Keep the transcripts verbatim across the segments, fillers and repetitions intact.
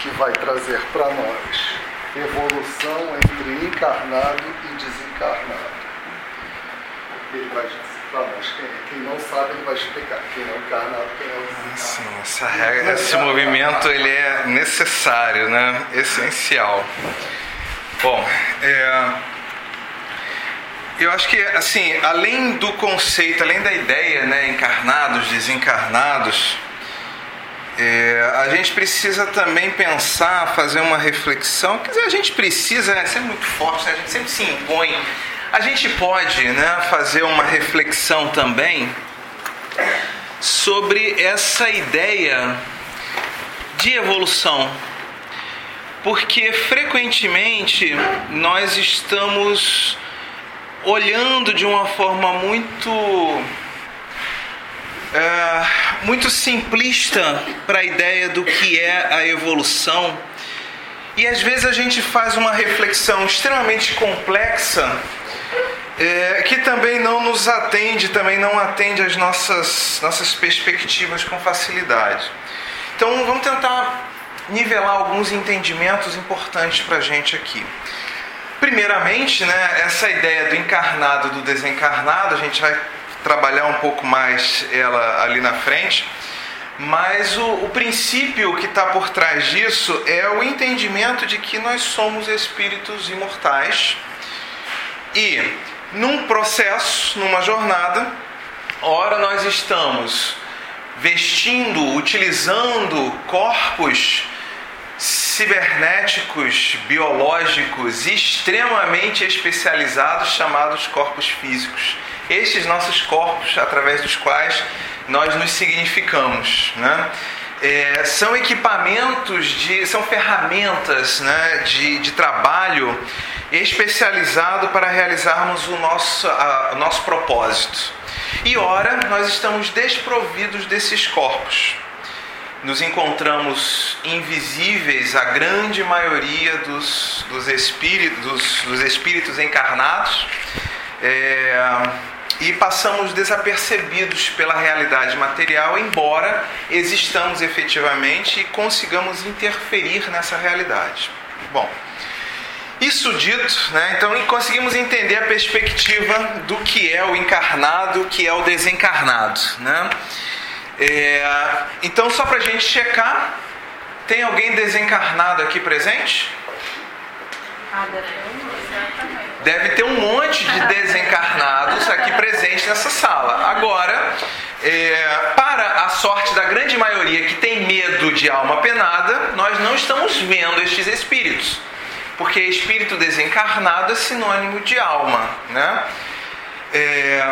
que vai trazer para nós evolução entre encarnado e desencarnado. Ele vai dizer para nós, quem, quem não sabe, ele vai explicar quem é o encarnado, quem é o desencarnado. Sim, essa regra, esse movimento ele é necessário, né? Essencial. Bom, é, eu acho que, assim, além do conceito, além da ideia, né, encarnados, desencarnados, é, a gente precisa também pensar, fazer uma reflexão. Quer dizer, a gente precisa, né, ser muito forte, né, a gente sempre se impõe. A gente pode, né, fazer uma reflexão também sobre essa ideia de evolução, porque frequentemente nós estamos olhando de uma forma muito é, muito simplista para a ideia do que é a evolução, e às vezes a gente faz uma reflexão extremamente complexa É, que também não nos atende, também não atende às nossas, nossas perspectivas com facilidade. Então vamos tentar nivelar alguns entendimentos importantes para a gente aqui. Primeiramente, né, essa ideia do encarnado e do desencarnado, a gente vai trabalhar um pouco mais ela ali na frente, mas o, o princípio que está por trás disso é o entendimento de que nós somos espíritos imortais e... num processo, numa jornada, ora nós estamos vestindo, utilizando corpos cibernéticos, biológicos, extremamente especializados, chamados corpos físicos. Estes nossos corpos, através dos quais nós nos significamos, né? É, são equipamentos, de, são ferramentas, né, de, de trabalho especializado para realizarmos o nosso, a, o nosso propósito. E ora, nós estamos desprovidos desses corpos. Nos encontramos invisíveis à grande maioria dos, dos, espíritos, dos, dos espíritos encarnados, é, e passamos desapercebidos pela realidade material, embora existamos efetivamente e consigamos interferir nessa realidade. Bom, isso dito, né, então conseguimos entender a perspectiva do que é o encarnado, o que é o desencarnado, né? É, então, só para a gente checar, tem alguém desencarnado aqui presente? Ah, deve ter um monte de desencarnados aqui presentes nessa sala. Agora, é, para a sorte da grande maioria que tem medo de alma penada, nós não estamos vendo estes espíritos, porque espírito desencarnado é sinônimo de alma, né? É,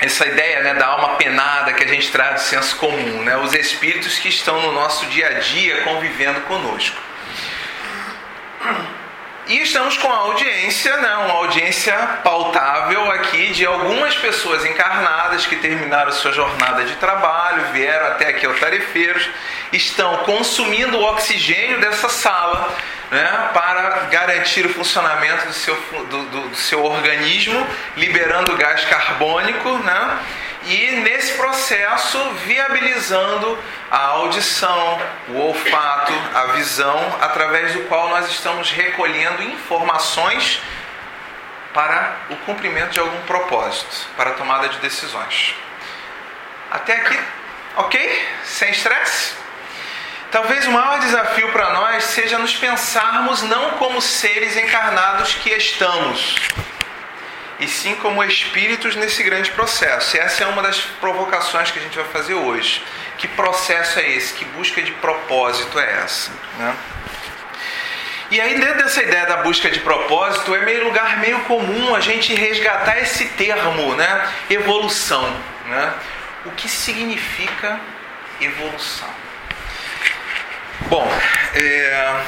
essa ideia, né, da alma penada que a gente traz do senso comum, né? Os espíritos que estão no nosso dia a dia convivendo conosco. E estamos com a audiência, né, uma audiência pautável aqui de algumas pessoas encarnadas que terminaram sua jornada de trabalho, vieram até aqui ao Tarefeiros, estão consumindo o oxigênio dessa sala, né, para garantir o funcionamento do seu, do, do, do seu organismo, liberando gás carbônico, né, e nesse processo viabilizando a audição, o olfato, a visão, através do qual nós estamos recolhendo informações para o cumprimento de algum propósito, para a tomada de decisões. Até aqui, ok? Sem estresse? Talvez o maior desafio para nós seja nos pensarmos não como seres encarnados que estamos, e sim como espíritos nesse grande processo. E essa é uma das provocações que a gente vai fazer hoje. Que processo é esse? Que busca de propósito é essa? Né? E aí, dentro dessa ideia da busca de propósito, é meio lugar meio comum a gente resgatar esse termo, né? Evolução. Né? O que significa evolução? Bom, é...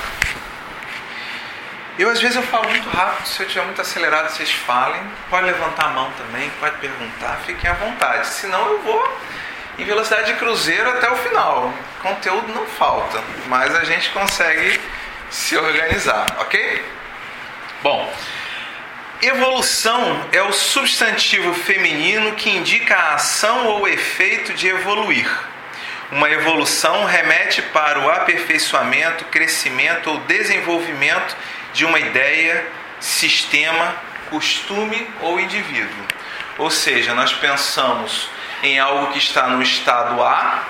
Eu, às vezes, eu falo muito rápido. Se eu estiver muito acelerado, vocês falem. Pode levantar a mão também, pode perguntar. Fiquem à vontade. Senão, eu vou em velocidade de cruzeiro até o final. Conteúdo não falta, mas a gente consegue se organizar, ok? Bom, evolução é o substantivo feminino que indica a ação ou efeito de evoluir, uma evolução remete para o aperfeiçoamento, crescimento ou desenvolvimento de uma ideia, sistema, costume ou indivíduo. Ou seja, nós pensamos em algo que está no estado A,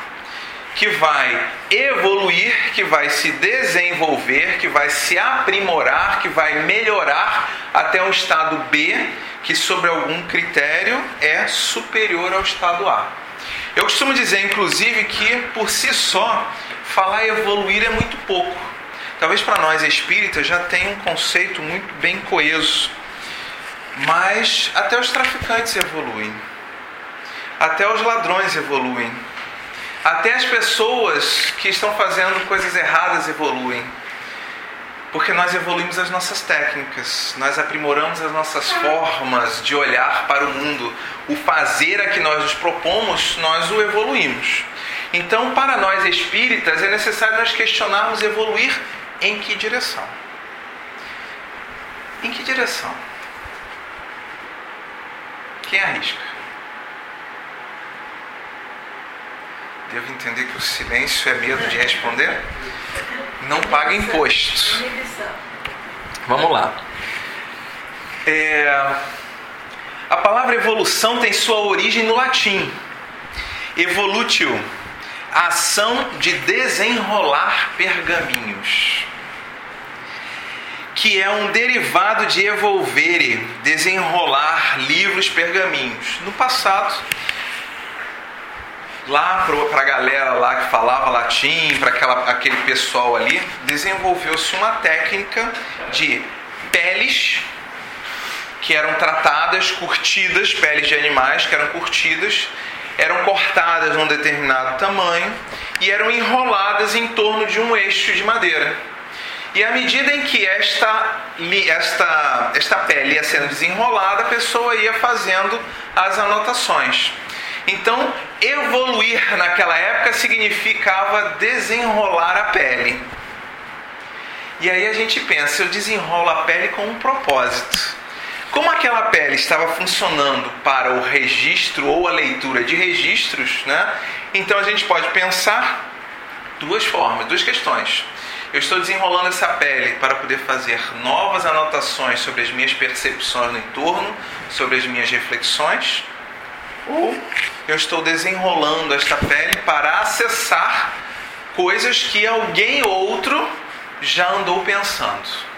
que vai evoluir, que vai se desenvolver, que vai se aprimorar, que vai melhorar até um estado B, que sobre algum critério é superior ao estado A. Eu costumo dizer, inclusive, que por si só, falar evoluir é muito pouco. Talvez para nós espíritas já tenha um conceito muito bem coeso, mas até os traficantes evoluem, até os ladrões evoluem, até as pessoas que estão fazendo coisas erradas evoluem. Porque nós evoluímos as nossas técnicas, nós aprimoramos as nossas formas de olhar para o mundo. O fazer a que nós nos propomos, nós o evoluímos. Então, para nós espíritas, é necessário nós questionarmos evoluir em que direção? Em que direção? Quem arrisca? Devo entender que o silêncio é medo de responder? Não paga imposto. Vamos lá. É... A palavra evolução tem sua origem no latim. Evolutio, a ação de desenrolar pergaminhos, que é um derivado de evolvere, desenrolar livros, pergaminhos. No passado, lá para a galera lá que falava latim, para aquele pessoal ali, desenvolveu-se uma técnica de peles que eram tratadas, curtidas, peles de animais que eram curtidas, eram cortadas num determinado tamanho e eram enroladas em torno de um eixo de madeira. E à medida em que esta, esta, esta pele ia sendo desenrolada, a pessoa ia fazendo as anotações. Então, evoluir naquela época significava desenrolar a pele. E aí a gente pensa, eu desenrolo a pele com um propósito. Como aquela pele estava funcionando para o registro ou a leitura de registros, né? Então a gente pode pensar duas formas, duas questões. Eu estou desenrolando essa pele para poder fazer novas anotações sobre as minhas percepções no entorno, sobre as minhas reflexões, ou eu estou desenrolando esta pele para acessar coisas que alguém outro já andou pensando,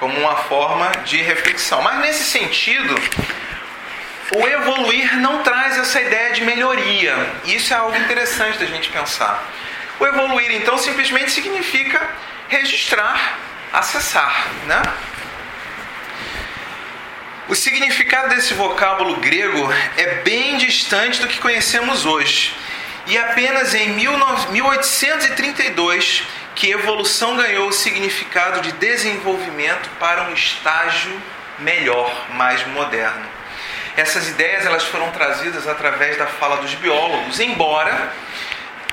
como uma forma de reflexão. Mas nesse sentido, o evoluir não traz essa ideia de melhoria. Isso é algo interessante da gente pensar. O evoluir, então, simplesmente significa registrar, acessar, né? O significado desse vocábulo grego é bem distante do que conhecemos hoje. E apenas em mil oitocentos e trinta e dois que evolução ganhou o significado de desenvolvimento para um estágio melhor, mais moderno. Essas ideias elas foram trazidas através da fala dos biólogos, embora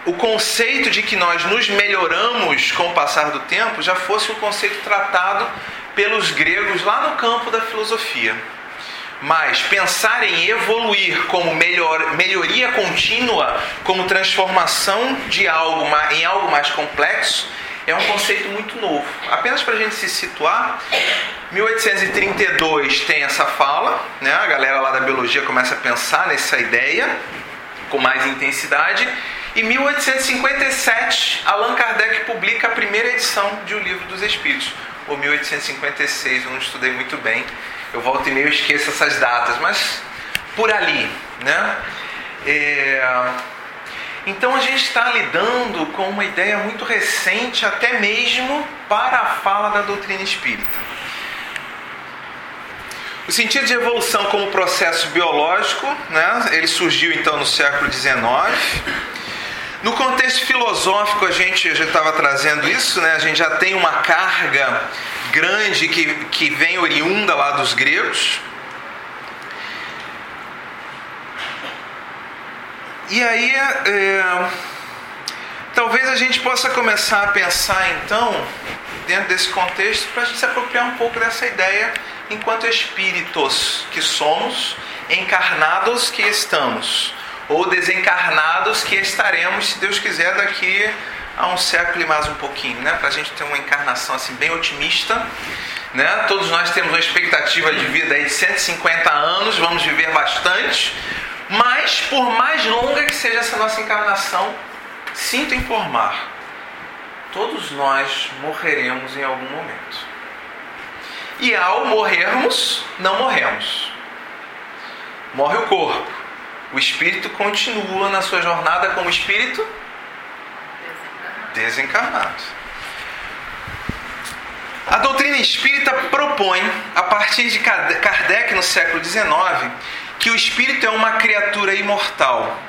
o conceito de que nós nos melhoramos com o passar do tempo já fosse um conceito tratado pelos gregos lá no campo da filosofia. Mas pensar em evoluir como melhor, melhoria contínua, como transformação de algo em algo mais complexo, é um conceito muito novo. Apenas para a gente se situar, mil oitocentos e trinta e dois tem essa fala, né? A galera lá da biologia começa a pensar nessa ideia com mais intensidade. Em mil oitocentos e cinquenta e sete, Allan Kardec publica a primeira edição de O Livro dos Espíritos. Ou mil oitocentos e cinquenta e seis, eu não estudei muito bem. Eu volto e meio esqueço essas datas, mas por ali, né? É... Então a gente está lidando com uma ideia muito recente, até mesmo para a fala da doutrina espírita. O sentido de evolução como processo biológico, né? Ele surgiu então no século dezenove. No contexto filosófico, a gente já estava trazendo isso, né? A gente já tem uma carga grande que, que vem oriunda lá dos gregos. E aí, é, talvez a gente possa começar a pensar, então, dentro desse contexto, para a gente se apropriar um pouco dessa ideia enquanto espíritos que somos, encarnados que estamos. ou desencarnados que estaremos, se Deus quiser, daqui a um século e mais um pouquinho, né? Para a gente ter uma encarnação assim bem otimista, né? Todos nós temos uma expectativa de vida aí de cento e cinquenta anos, vamos viver bastante, mas por mais longa que seja essa nossa encarnação, sinto informar, todos nós morreremos em algum momento. E ao morrermos, não morremos. Morre o corpo. O espírito continua na sua jornada como espírito desencarnado. A doutrina espírita propõe, a partir de Kardec no século dezenove, que o espírito é uma criatura imortal,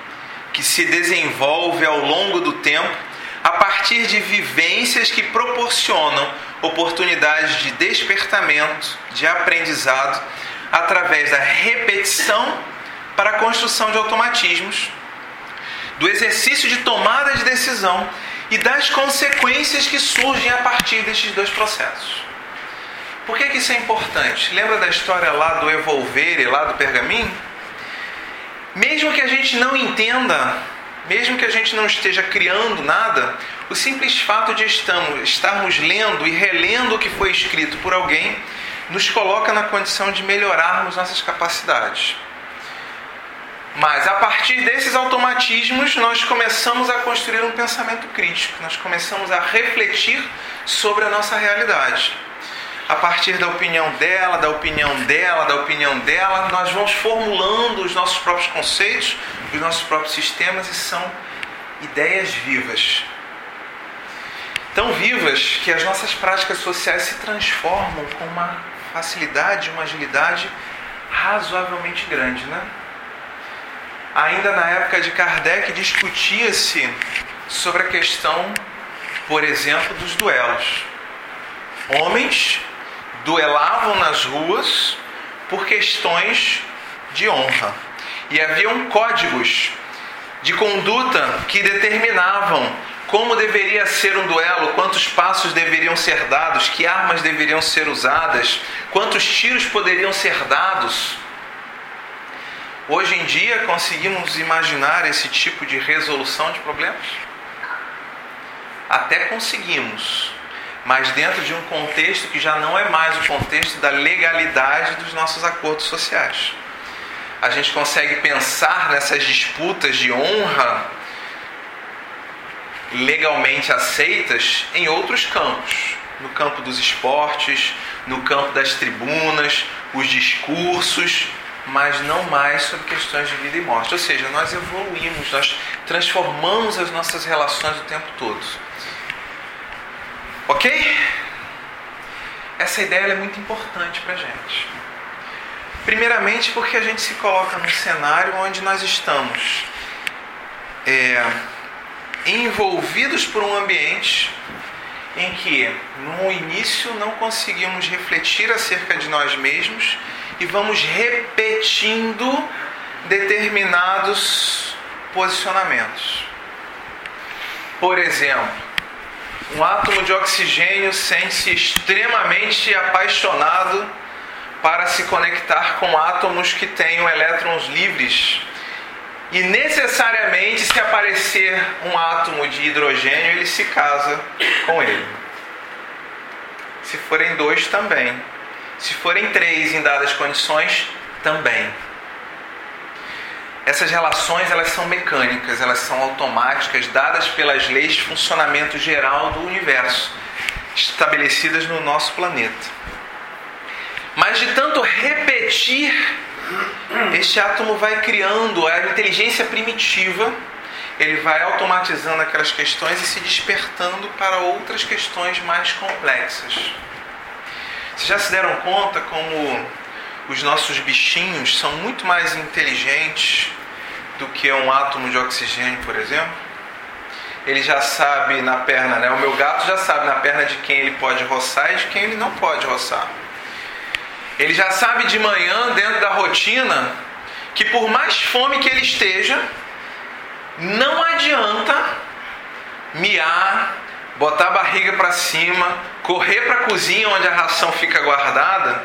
que se desenvolve ao longo do tempo a partir de vivências que proporcionam oportunidades de despertamento, de aprendizado, através da repetição para a construção de automatismos, do exercício de tomada de decisão e das consequências que surgem a partir destes dois processos. Por que que isso é importante? Lembra da história lá do Evolvere, lá do pergaminho? Mesmo que a gente não entenda, mesmo que a gente não esteja criando nada, o simples fato de estamos, estarmos lendo e relendo o que foi escrito por alguém nos coloca na condição de melhorarmos nossas capacidades. Mas a partir desses automatismos nós começamos a construir um pensamento crítico, nós começamos a refletir sobre a nossa realidade. A partir da opinião dela, da opinião dela, da opinião dela, nós vamos formulando os nossos próprios conceitos, os nossos próprios sistemas, e são ideias vivas. Tão vivas que as nossas práticas sociais se transformam com uma facilidade, uma agilidade razoavelmente grande, né? Ainda na época de Kardec discutia-se sobre a questão, por exemplo, dos duelos. Homens duelavam nas ruas por questões de honra. E haviam códigos de conduta que determinavam como deveria ser um duelo, quantos passos deveriam ser dados, que armas deveriam ser usadas, quantos tiros poderiam ser dados. Hoje em dia conseguimos imaginar esse tipo de resolução de problemas? Até conseguimos, mas dentro de um contexto que já não é mais o contexto da legalidade dos nossos acordos sociais. A gente consegue pensar nessas disputas de honra legalmente aceitas em outros campos, no campo dos esportes, no campo das tribunas, os discursos, mas não mais sobre questões de vida e morte. Ou seja, nós evoluímos, nós transformamos as nossas relações o tempo todo. Ok? Essa ideia é muito importante para a gente. Primeiramente porque a gente se coloca num cenário onde nós estamos é, envolvidos por um ambiente em que no início não conseguimos refletir acerca de nós mesmos e vamos repetindo determinados posicionamentos. Por exemplo, um átomo de oxigênio sente-se extremamente apaixonado para se conectar com átomos que tenham elétrons livres. E necessariamente, se aparecer um átomo de hidrogênio, ele se casa com ele. Se forem dois, também. Se forem três, em dadas condições, também. Essas relações, elas são mecânicas, elas são automáticas, dadas pelas leis de funcionamento geral do universo, estabelecidas no nosso planeta. Mas de tanto repetir, este átomo vai criando a inteligência primitiva, ele vai automatizando aquelas questões e se despertando para outras questões mais complexas. Vocês já se deram conta como os nossos bichinhos são muito mais inteligentes do que um átomo de oxigênio, por exemplo? Ele já sabe na perna, né? O meu gato já sabe na perna de quem ele pode roçar e de quem ele não pode roçar. Ele já sabe de manhã, dentro da rotina, que por mais fome que ele esteja, não adianta miar, botar a barriga para cima, correr para a cozinha onde a ração fica guardada,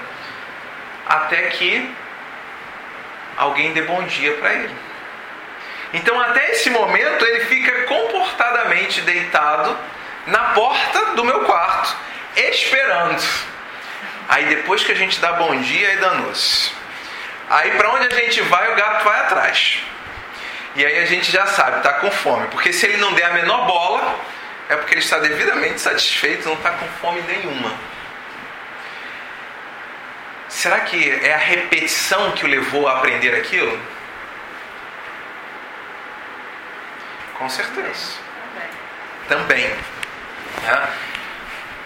até que alguém dê bom dia para ele. Então até esse momento ele fica comportadamente deitado na porta do meu quarto, esperando. Aí depois que a gente dá bom dia, aí danou-se. Aí para onde a gente vai, o gato vai atrás. E aí a gente já sabe, tá com fome. Porque se ele não der a menor bola, é porque ele está devidamente satisfeito, não está com fome nenhuma. Será que é a repetição que o levou a aprender aquilo? Com certeza. Também. Né?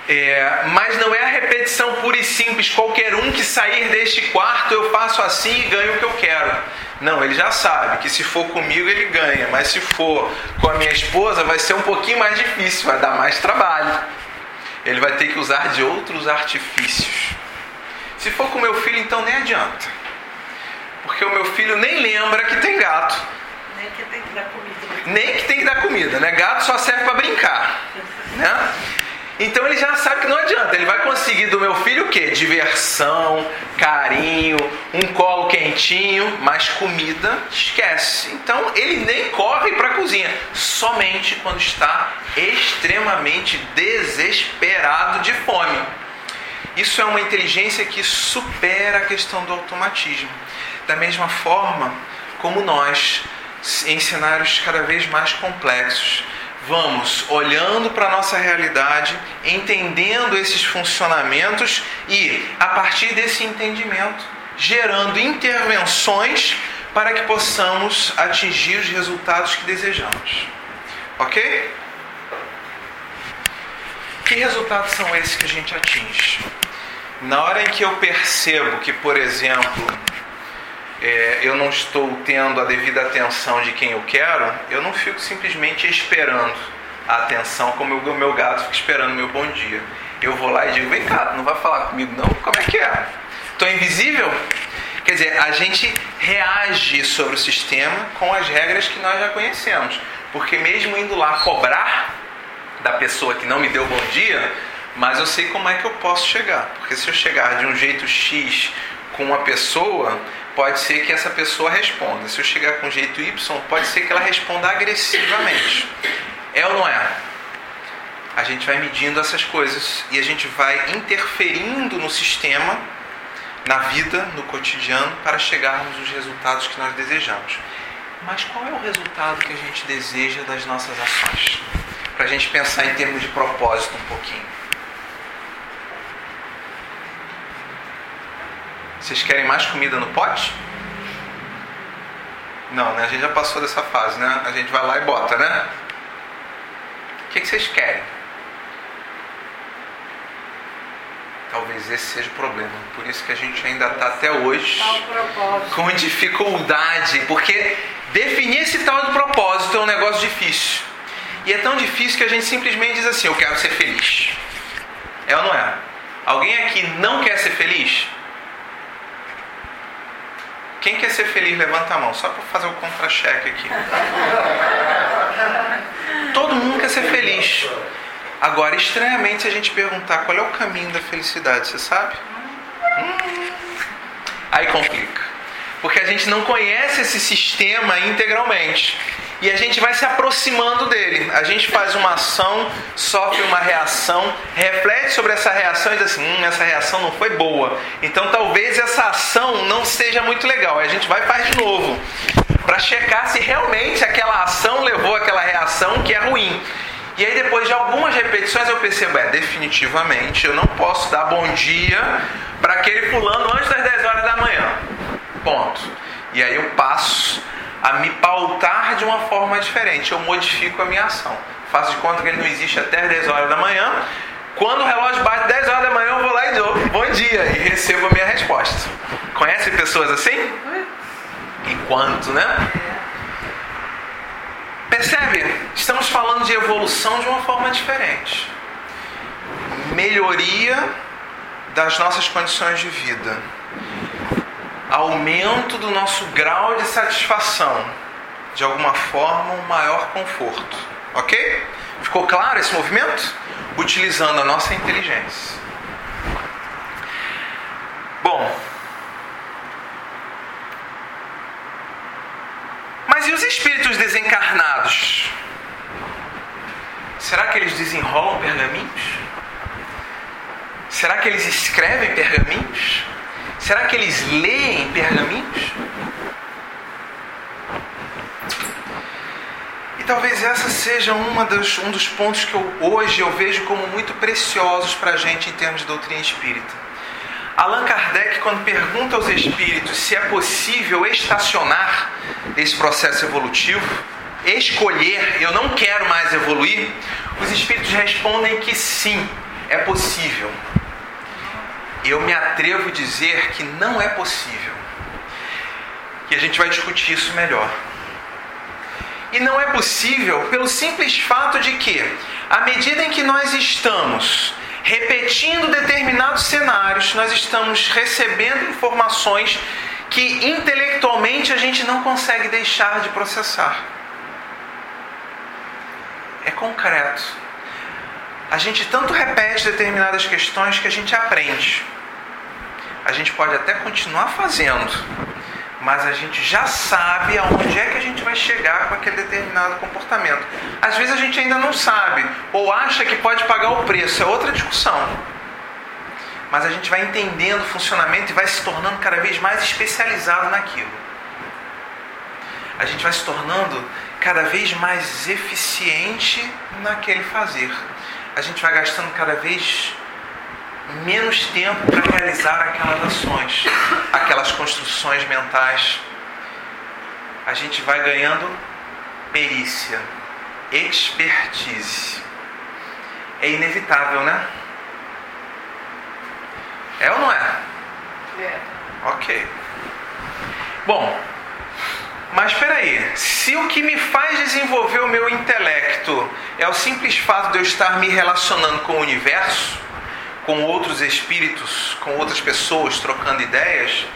É, mas não é a repetição pura e simples. Qualquer um que sair deste quarto, eu faço assim e ganho o que eu quero. Não, ele já sabe que se for comigo ele ganha, mas se for com a minha esposa vai ser um pouquinho mais difícil, vai dar mais trabalho. Ele vai ter que usar de outros artifícios. Se for com meu filho, então nem adianta, porque o meu filho nem lembra que tem gato, nem que tem que dar comida, nem que tem que dar comida, né? Gato só serve para brincar, né? Então ele já sabe que não adianta. Ele vai conseguir do meu filho o quê? Diversão, carinho, um colo quentinho, mas comida, esquece. Então ele nem corre para a cozinha, somente quando está extremamente desesperado de fome. Isso é uma inteligência que supera a questão do automatismo. Da mesma forma como nós, em cenários cada vez mais complexos, vamos olhando para a nossa realidade, entendendo esses funcionamentos e, a partir desse entendimento, gerando intervenções para que possamos atingir os resultados que desejamos. Ok? Que resultados são esses que a gente atinge? Na hora em que eu percebo que, por exemplo, É, eu não estou tendo a devida atenção de quem eu quero, eu não fico simplesmente esperando a atenção como o meu gato fica esperando o meu bom dia. Eu vou lá e digo, vem cá, não vai falar comigo não? Como é que é? Estou invisível? Quer dizer, a gente reage sobre o sistema com as regras que nós já conhecemos. Porque mesmo indo lá cobrar da pessoa que não me deu bom dia, mas eu sei como é que eu posso chegar. Porque se eu chegar de um jeito X com uma pessoa, pode ser que essa pessoa responda. Se eu chegar com jeito Y, pode ser que ela responda agressivamente. É ou não é? A gente vai medindo essas coisas e a gente vai interferindo no sistema, na vida, no cotidiano, para chegarmos aos resultados que nós desejamos. Mas qual é o resultado que a gente deseja das nossas ações? Para a gente pensar em termos de propósito um pouquinho. Vocês querem mais comida no pote? Não, né? A gente já passou dessa fase, né? A gente vai lá e bota, né? O que, que vocês querem? Talvez esse seja o problema. Por isso que a gente ainda está até hoje com dificuldade. Porque definir esse tal de propósito é um negócio difícil. E é tão difícil que a gente simplesmente diz assim, eu quero ser feliz. É ou não é? Alguém aqui não quer ser feliz? Quem quer ser feliz, levanta a mão, só para fazer o contra-cheque aqui. Todo mundo quer ser feliz. Agora, estranhamente, se a gente perguntar qual é o caminho da felicidade, você sabe? Hum. Aí complica. Porque a gente não conhece esse sistema integralmente. E a gente vai se aproximando dele. A gente faz uma ação, sofre uma reação, reflete sobre essa reação e diz assim, hum, essa reação não foi boa. Então talvez essa ação não seja muito legal. Aí a gente vai e faz de novo, para checar se realmente aquela ação levou àquela reação que é ruim. E aí depois de algumas repetições eu percebo, é, definitivamente eu não posso dar bom dia para aquele fulano antes das dez horas da manhã. Ponto. E aí eu passo a me pautar de uma forma diferente. Eu modifico a minha ação. Faço de conta que ele não existe até as dez horas da manhã. Quando o relógio bate dez horas da manhã, eu vou lá e dou bom dia e recebo a minha resposta. Conhece pessoas assim? Enquanto, né? Percebe? Estamos falando de evolução de uma forma diferente. Melhoria das nossas condições de vida. Aumento do nosso grau de satisfação, de alguma forma um maior conforto, ok? Ficou claro esse movimento? Utilizando a nossa inteligência. Bom, mas e os espíritos Será que eles desenrolam pergaminhos? Será que eles escrevem pergaminhos? Será que eles leem pergaminhos? E talvez essa seja uma das, um dos pontos que eu, hoje eu vejo como muito preciosos para a gente em termos de doutrina espírita. Allan Kardec, quando pergunta aos espíritos se é possível estacionar esse processo evolutivo, escolher, eu não quero mais evoluir, os espíritos respondem que sim, é possível. Eu me atrevo a dizer que não é possível. E a gente vai discutir isso melhor. E não é possível pelo simples fato de que, à medida em que nós estamos repetindo determinados cenários, nós estamos recebendo informações que intelectualmente a gente não consegue deixar de processar. É concreto. A gente tanto repete determinadas questões que a gente aprende. A gente pode até continuar fazendo, mas a gente já sabe aonde é que a gente vai chegar com aquele determinado comportamento. Às vezes a gente ainda não sabe, ou acha que pode pagar o preço, é outra discussão. Mas a gente vai entendendo o funcionamento e vai se tornando cada vez mais especializado naquilo. A gente vai se tornando cada vez mais eficiente naquele fazer. A gente vai gastando cada vez menos tempo para realizar aquelas ações, aquelas construções mentais. A gente vai ganhando perícia, expertise. É inevitável, né? É ou não é? É. Ok. Bom, mas espera aí, se o que me faz desenvolver o meu intelecto é o simples fato de eu estar me relacionando com o universo, com outros espíritos, com outras pessoas, trocando ideias,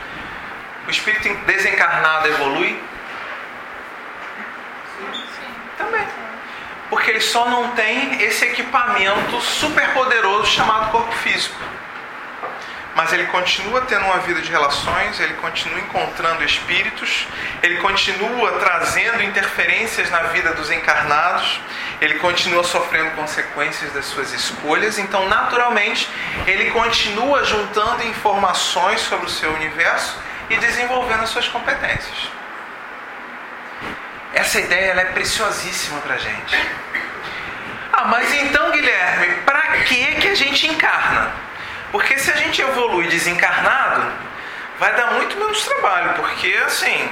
o espírito desencarnado evolui? Sim, sim. Também. Porque ele só não tem esse equipamento super poderoso chamado corpo físico. Mas ele continua tendo uma vida de relações, ele continua encontrando espíritos, ele continua trazendo interferências na vida dos encarnados, ele continua sofrendo consequências das suas escolhas, então naturalmente ele continua juntando informações sobre o seu universo e desenvolvendo as suas competências. Essa ideia ela é preciosíssima para a gente. Ah, mas então, Guilherme, para que que a gente encarna? Porque se a gente evolui desencarnado, vai dar muito menos trabalho, porque assim,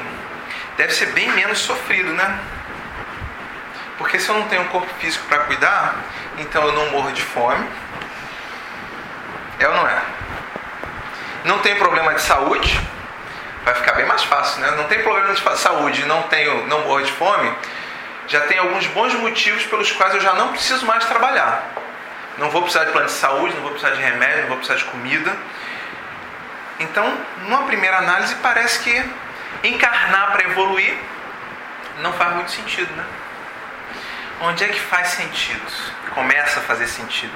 deve ser bem menos sofrido, né? Porque se eu não tenho um corpo físico para cuidar, então eu não morro de fome. É ou não é? Não tenho problema de saúde, vai ficar bem mais fácil, né? Não tem problema de saúde, não, tenho, não morro de fome, já tem alguns bons motivos pelos quais eu já não preciso mais trabalhar. Não vou precisar de plano de saúde, não vou precisar de remédio, não vou precisar de comida. Então, numa primeira análise, parece que encarnar para evoluir não faz muito sentido, né? Onde é que faz sentido? Começa a fazer sentido.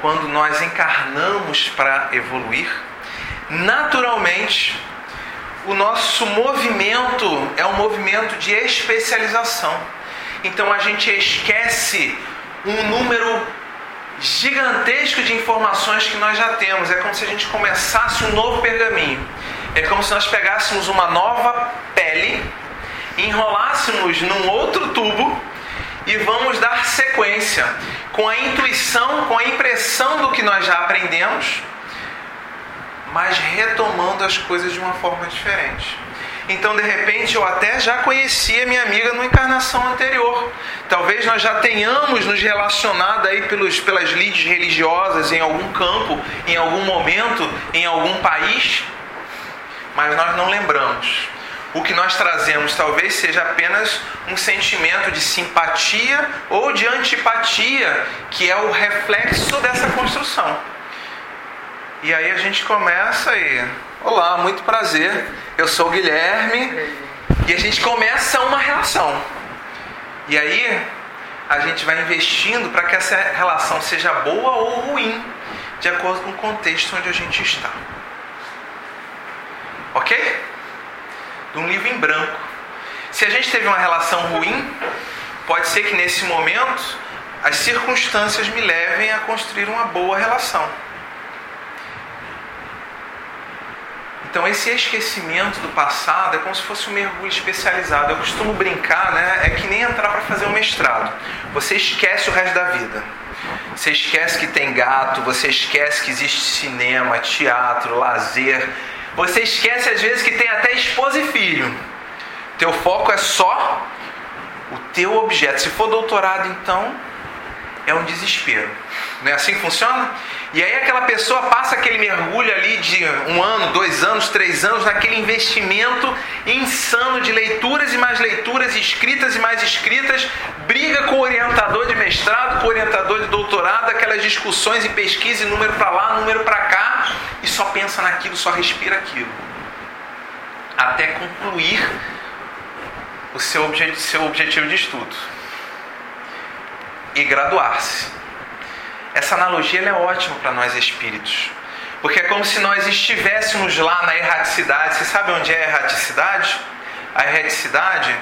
Quando nós encarnamos para evoluir, naturalmente, o nosso movimento é um movimento de especialização. Então, a gente esquece um número gigantesco de informações que nós já temos. É como se a gente começasse um novo pergaminho. É como se nós pegássemos uma nova pele, enrolássemos num outro tubo e vamos dar sequência com a intuição, com a impressão do que nós já aprendemos, mas retomando as coisas de uma forma diferente. Então, de repente, eu até já conhecia minha amiga numa encarnação anterior. Talvez nós já tenhamos nos relacionado aí pelos, pelas lides religiosas em algum campo, em algum momento, em algum país, mas nós não lembramos. O que nós trazemos talvez seja apenas um sentimento de simpatia ou de antipatia, que é o reflexo dessa construção. E aí a gente começa aí. Olá, muito prazer. Eu sou o Guilherme e a gente começa uma relação. E aí a gente vai investindo para que essa relação seja boa ou ruim, de acordo com o contexto onde a gente está. Ok? De um livro em branco. Se a gente teve uma relação ruim, pode ser que nesse momento as circunstâncias me levem a construir uma boa relação. Então esse esquecimento do passado é como se fosse um mergulho especializado. Eu costumo brincar, né? É que nem entrar para fazer um mestrado. Você esquece o resto da vida. Você esquece que tem gato, você esquece que existe cinema, teatro, lazer. Você esquece às vezes que tem até esposa e filho. Teu foco é só o teu objeto. Se for doutorado, então, é um desespero. Não é assim que funciona? E aí aquela pessoa passa aquele mergulho ali de um ano, dois anos, três anos, naquele investimento insano de leituras e mais leituras, escritas e mais escritas, briga com o orientador de mestrado, com o orientador de doutorado, aquelas discussões e pesquisa, e número para lá, número para cá, e só pensa naquilo, só respira aquilo. Até concluir o seu objetivo, seu objetivo de estudo. E graduar-se. Essa analogia ela é ótima para nós espíritos, porque é como se nós estivéssemos lá na erraticidade. Você sabe onde é a erraticidade? A erraticidade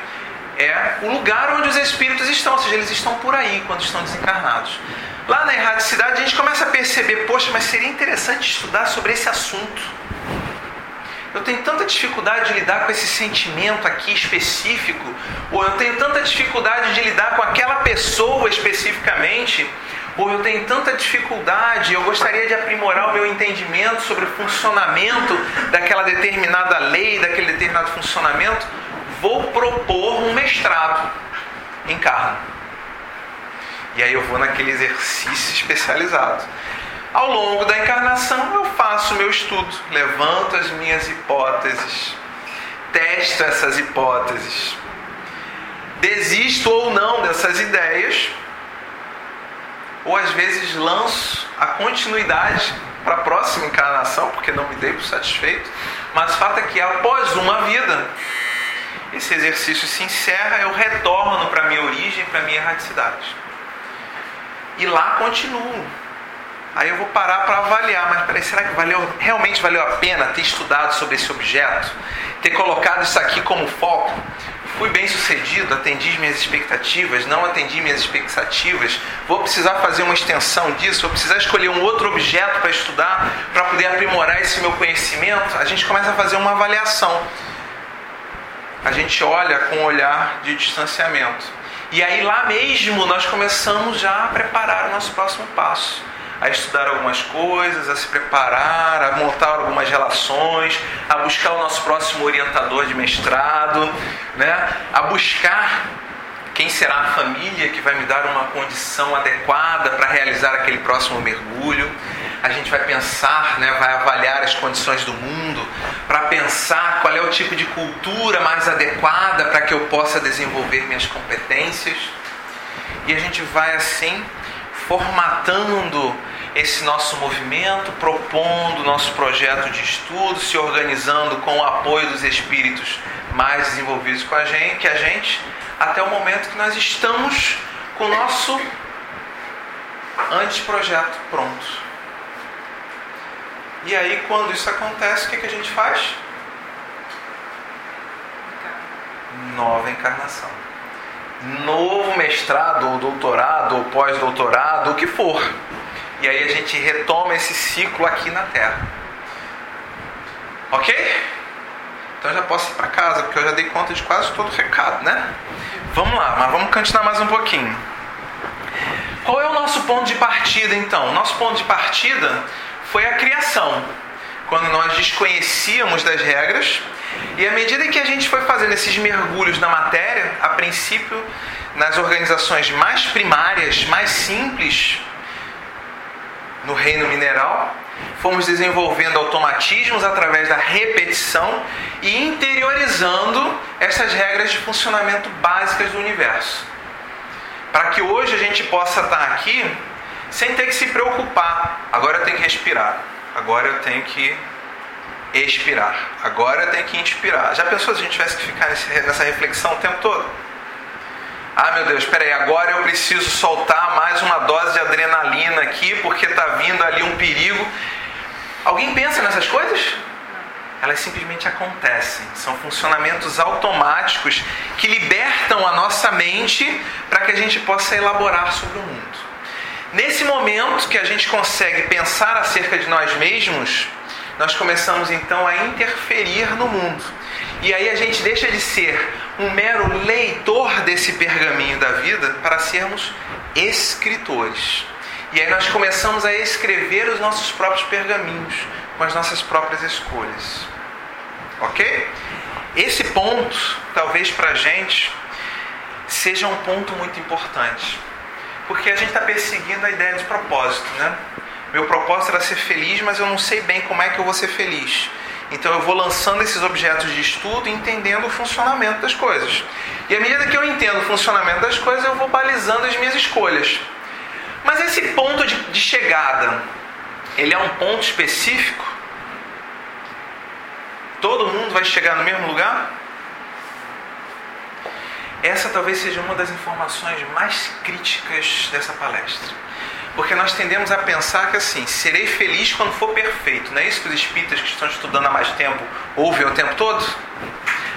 é o lugar onde os espíritos estão, ou seja, eles estão por aí quando estão desencarnados. Lá na erraticidade a gente começa a perceber, poxa, mas seria interessante estudar sobre esse assunto. Eu tenho tanta dificuldade de lidar com esse sentimento aqui específico, ou eu tenho tanta dificuldade de lidar com aquela pessoa especificamente, ou eu tenho tanta dificuldade, eu gostaria de aprimorar o meu entendimento sobre o funcionamento daquela determinada lei, daquele determinado funcionamento, vou propor um mestrado em carne. E aí eu vou naquele exercício especializado. Ao longo da encarnação eu faço o meu estudo, levanto as minhas hipóteses, testo essas hipóteses, desisto ou não dessas ideias, ou às vezes lanço a continuidade para a próxima encarnação, porque não me dei por satisfeito. Mas o fato é que após uma vida, esse exercício se encerra, eu retorno para a minha origem, para a minha erraticidade. E lá continuo. Aí eu vou parar para avaliar, mas peraí, será que valeu, realmente valeu a pena ter estudado sobre esse objeto? Ter colocado isso aqui como foco? Fui bem sucedido, atendi minhas expectativas, não atendi minhas expectativas, vou precisar fazer uma extensão disso, vou precisar escolher um outro objeto para estudar, para poder aprimorar esse meu conhecimento. A gente começa a fazer uma avaliação. A gente olha com um olhar de distanciamento. E aí lá mesmo nós começamos já a preparar o nosso próximo passo, a estudar algumas coisas, a se preparar, a montar algumas relações, a buscar o nosso próximo orientador de mestrado, né? A buscar quem será a família que vai me dar uma condição adequada para realizar aquele próximo mergulho. A gente vai pensar, né? Vai avaliar as condições do mundo para pensar qual é o tipo de cultura mais adequada para que eu possa desenvolver minhas competências. E a gente vai assim formatando esse nosso movimento, propondo nosso projeto de estudo, se organizando com o apoio dos espíritos mais desenvolvidos com a gente, que a gente, até o momento que nós estamos com o nosso anteprojeto pronto. E aí, quando isso acontece, o que, que a gente faz? Nova encarnação. Novo mestrado, ou doutorado, ou pós-doutorado, o que for. E aí a gente retoma esse ciclo aqui na Terra. Ok? Então já posso ir para casa, porque eu já dei conta de quase todo o recado, né? Vamos lá, mas vamos continuar mais um pouquinho. Qual é o nosso ponto de partida, então? O nosso ponto de partida foi a criação, quando nós desconhecíamos das regras. E à medida que a gente foi fazendo esses mergulhos na matéria, a princípio, nas organizações mais primárias, mais simples, no reino mineral, fomos desenvolvendo automatismos através da repetição e interiorizando essas regras de funcionamento básicas do universo. Para que hoje a gente possa estar aqui sem ter que se preocupar. Agora eu tenho que respirar. Agora eu tenho que expirar. Agora eu tenho que inspirar. Já pensou se a gente tivesse que ficar nessa reflexão o tempo todo? Ah, meu Deus, espera aí, agora eu preciso soltar mais uma dose de adrenalina aqui, porque está vindo ali um perigo. Alguém pensa nessas coisas? elas simplesmente acontecem. São funcionamentos automáticos que libertam a nossa mente para que a gente possa elaborar sobre o mundo. Nesse momento que a gente consegue pensar acerca de nós mesmos, nós começamos então a interferir no mundo. E aí a gente deixa de ser um mero leitor desse pergaminho da vida para sermos escritores. E aí nós começamos a escrever os nossos próprios pergaminhos, com as nossas próprias escolhas. Ok? Esse ponto, talvez para a gente, seja um ponto muito importante. Porque a gente está perseguindo a ideia de propósito, né? Meu propósito era ser feliz, mas eu não sei bem como é que eu vou ser feliz. Então eu vou lançando esses objetos de estudo e entendendo o funcionamento das coisas. E à medida que eu entendo o funcionamento das coisas, eu vou balizando as minhas escolhas. Mas esse ponto de, de chegada, ele é um ponto específico? Todo mundo vai chegar no mesmo lugar? Essa talvez seja uma das informações mais críticas dessa palestra. Porque nós tendemos a pensar que assim, serei feliz quando for perfeito. Não é isso que os espíritas que estão estudando há mais tempo ouvem o tempo todo?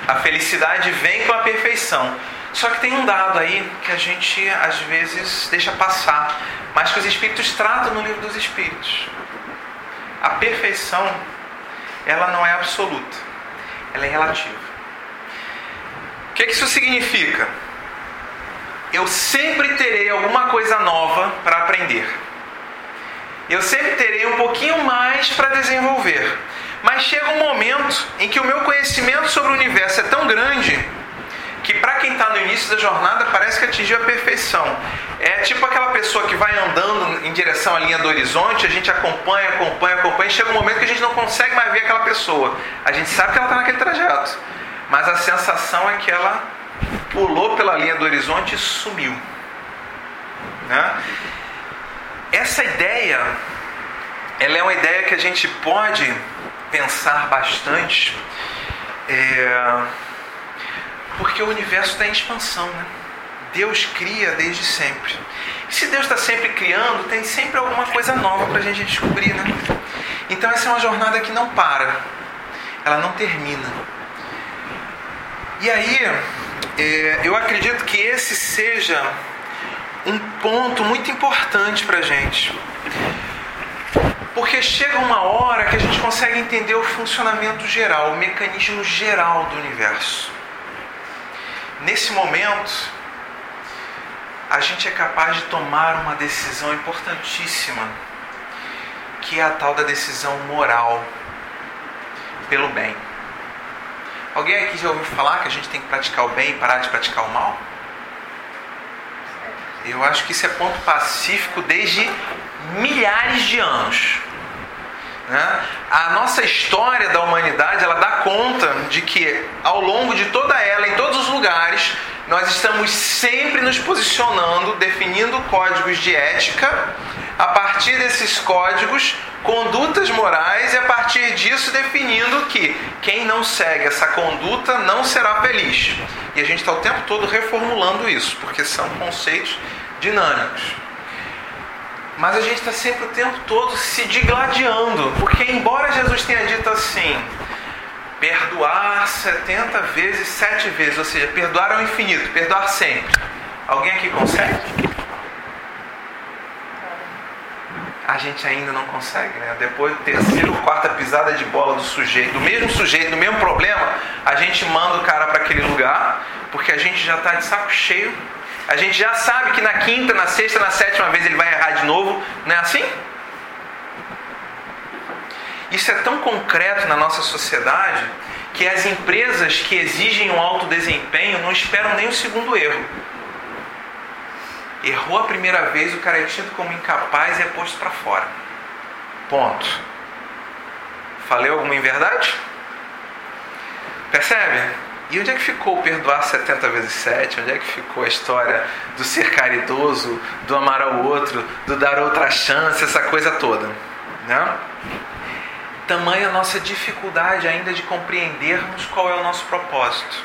A felicidade vem com a perfeição. Só que tem um dado aí que a gente às vezes deixa passar, mas que os espíritos tratam no livro dos espíritos. A perfeição, ela não é absoluta, ela é relativa. O que, que isso significa? Eu sempre terei alguma coisa nova para aprender. Eu sempre terei um pouquinho mais para desenvolver. Mas chega um momento em que o meu conhecimento sobre o universo é tão grande que para quem está no início da jornada parece que atingiu a perfeição. É tipo aquela pessoa que vai andando em direção à linha do horizonte, a gente acompanha, acompanha, acompanha, e chega um momento que a gente não consegue mais ver aquela pessoa. A gente sabe que ela está naquele trajeto, mas a sensação é que ela pulou pela linha do horizonte e sumiu. Né? Essa ideia, ela é uma ideia que a gente pode pensar bastante, é... porque o universo está em expansão, né? Deus cria desde sempre. E se Deus está sempre criando, tem sempre alguma coisa nova para a gente descobrir, né? Então essa é uma jornada que não para. Ela não termina. E aí, é, eu acredito que esse seja um ponto muito importante para a gente. Porque chega uma hora que a gente consegue entender o funcionamento geral, o mecanismo geral do universo. Nesse momento, a gente é capaz de tomar uma decisão importantíssima, que é a tal da decisão moral pelo bem. Alguém aqui já ouviu falar que a gente tem que praticar o bem e parar de praticar o mal? Eu acho que isso é ponto pacífico desde milhares de anos. Né? A nossa história da humanidade, ela dá conta de que ao longo de toda ela, em todos os lugares, nós estamos sempre nos posicionando, definindo códigos de ética, a partir desses códigos, condutas morais, e a partir disso definindo que quem não segue essa conduta não será feliz. E a gente está o tempo todo reformulando isso, porque são conceitos dinâmicos. Mas a gente está sempre o tempo todo se digladiando. Porque embora Jesus tenha dito assim, perdoar setenta vezes, sete vezes, ou seja, perdoar ao infinito, perdoar sempre. Alguém aqui consegue? A gente ainda não consegue, né? Depois do terceiro, quarta pisada de bola do sujeito, do mesmo sujeito, do mesmo problema, a gente manda o cara para aquele lugar, porque a gente já está de saco cheio. A gente já sabe que na quinta, na sexta, na sétima vez ele vai errar de novo. Não é assim? Isso é tão concreto na nossa sociedade que as empresas que exigem um alto desempenho não esperam nem o segundo erro. Errou a primeira vez, o cara é tido como incapaz e é posto para fora. Ponto. Falei alguma inverdade? Percebe? E onde é que ficou o perdoar setenta vezes sete? Onde é que ficou a história do ser caridoso, do amar ao outro, do dar outra chance, essa coisa toda? Né? Tamanha a nossa dificuldade ainda de compreendermos qual é o nosso propósito.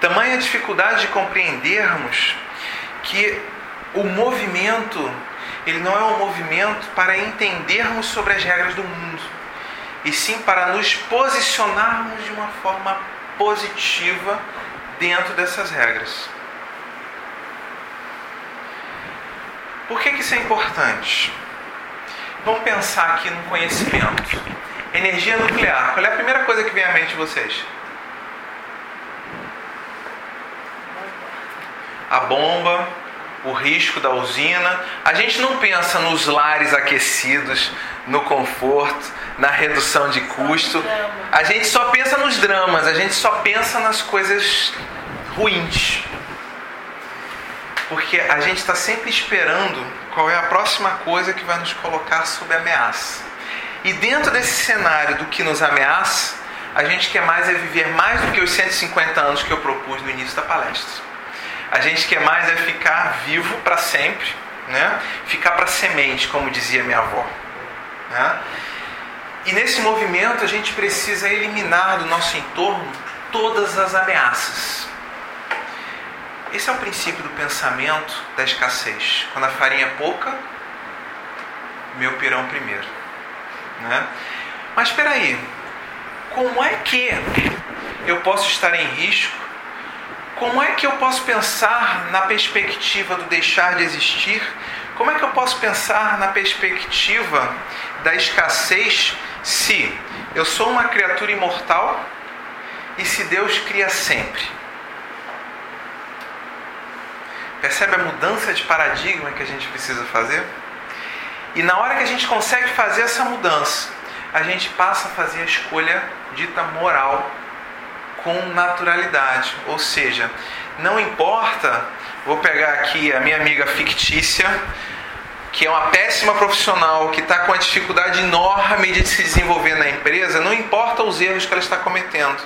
Tamanha a dificuldade de compreendermos que o movimento, ele não é um movimento para entendermos sobre as regras do mundo. e sim para nos posicionarmos de uma forma positiva dentro dessas regras. Por que que isso é importante? Vamos pensar aqui no conhecimento. Energia nuclear. Qual é a primeira coisa que vem à mente de vocês? A bomba, o risco da usina. A gente não pensa nos lares aquecidos, no conforto, na redução de custo. A gente só pensa nos dramas, a gente só pensa nas coisas ruins. Porque a gente está sempre esperando qual é a próxima coisa que vai nos colocar sob ameaça. E dentro desse cenário do que nos ameaça, a gente quer mais é viver mais do que os cento e cinquenta anos que eu propus no início da palestra. A gente quer mais é ficar vivo para sempre, né? Ficar para semente, como dizia minha avó, né? E nesse movimento a gente precisa eliminar do nosso entorno todas as ameaças. Esse é o princípio do pensamento da escassez. Quando a farinha é pouca, meu pirão primeiro, né? Mas espera aí, como é que eu posso estar em risco? Como é que eu posso pensar na perspectiva do deixar de existir? Como é que eu posso pensar na perspectiva da escassez se eu sou uma criatura imortal e se Deus cria sempre? Percebe a mudança de paradigma que a gente precisa fazer? E na hora que a gente consegue fazer essa mudança, a gente passa a fazer a escolha dita moral com naturalidade, ou seja, não importa, vou pegar aqui a minha amiga fictícia, que é uma péssima profissional, que está com uma dificuldade enorme de se desenvolver na empresa, não importa os erros que ela está cometendo,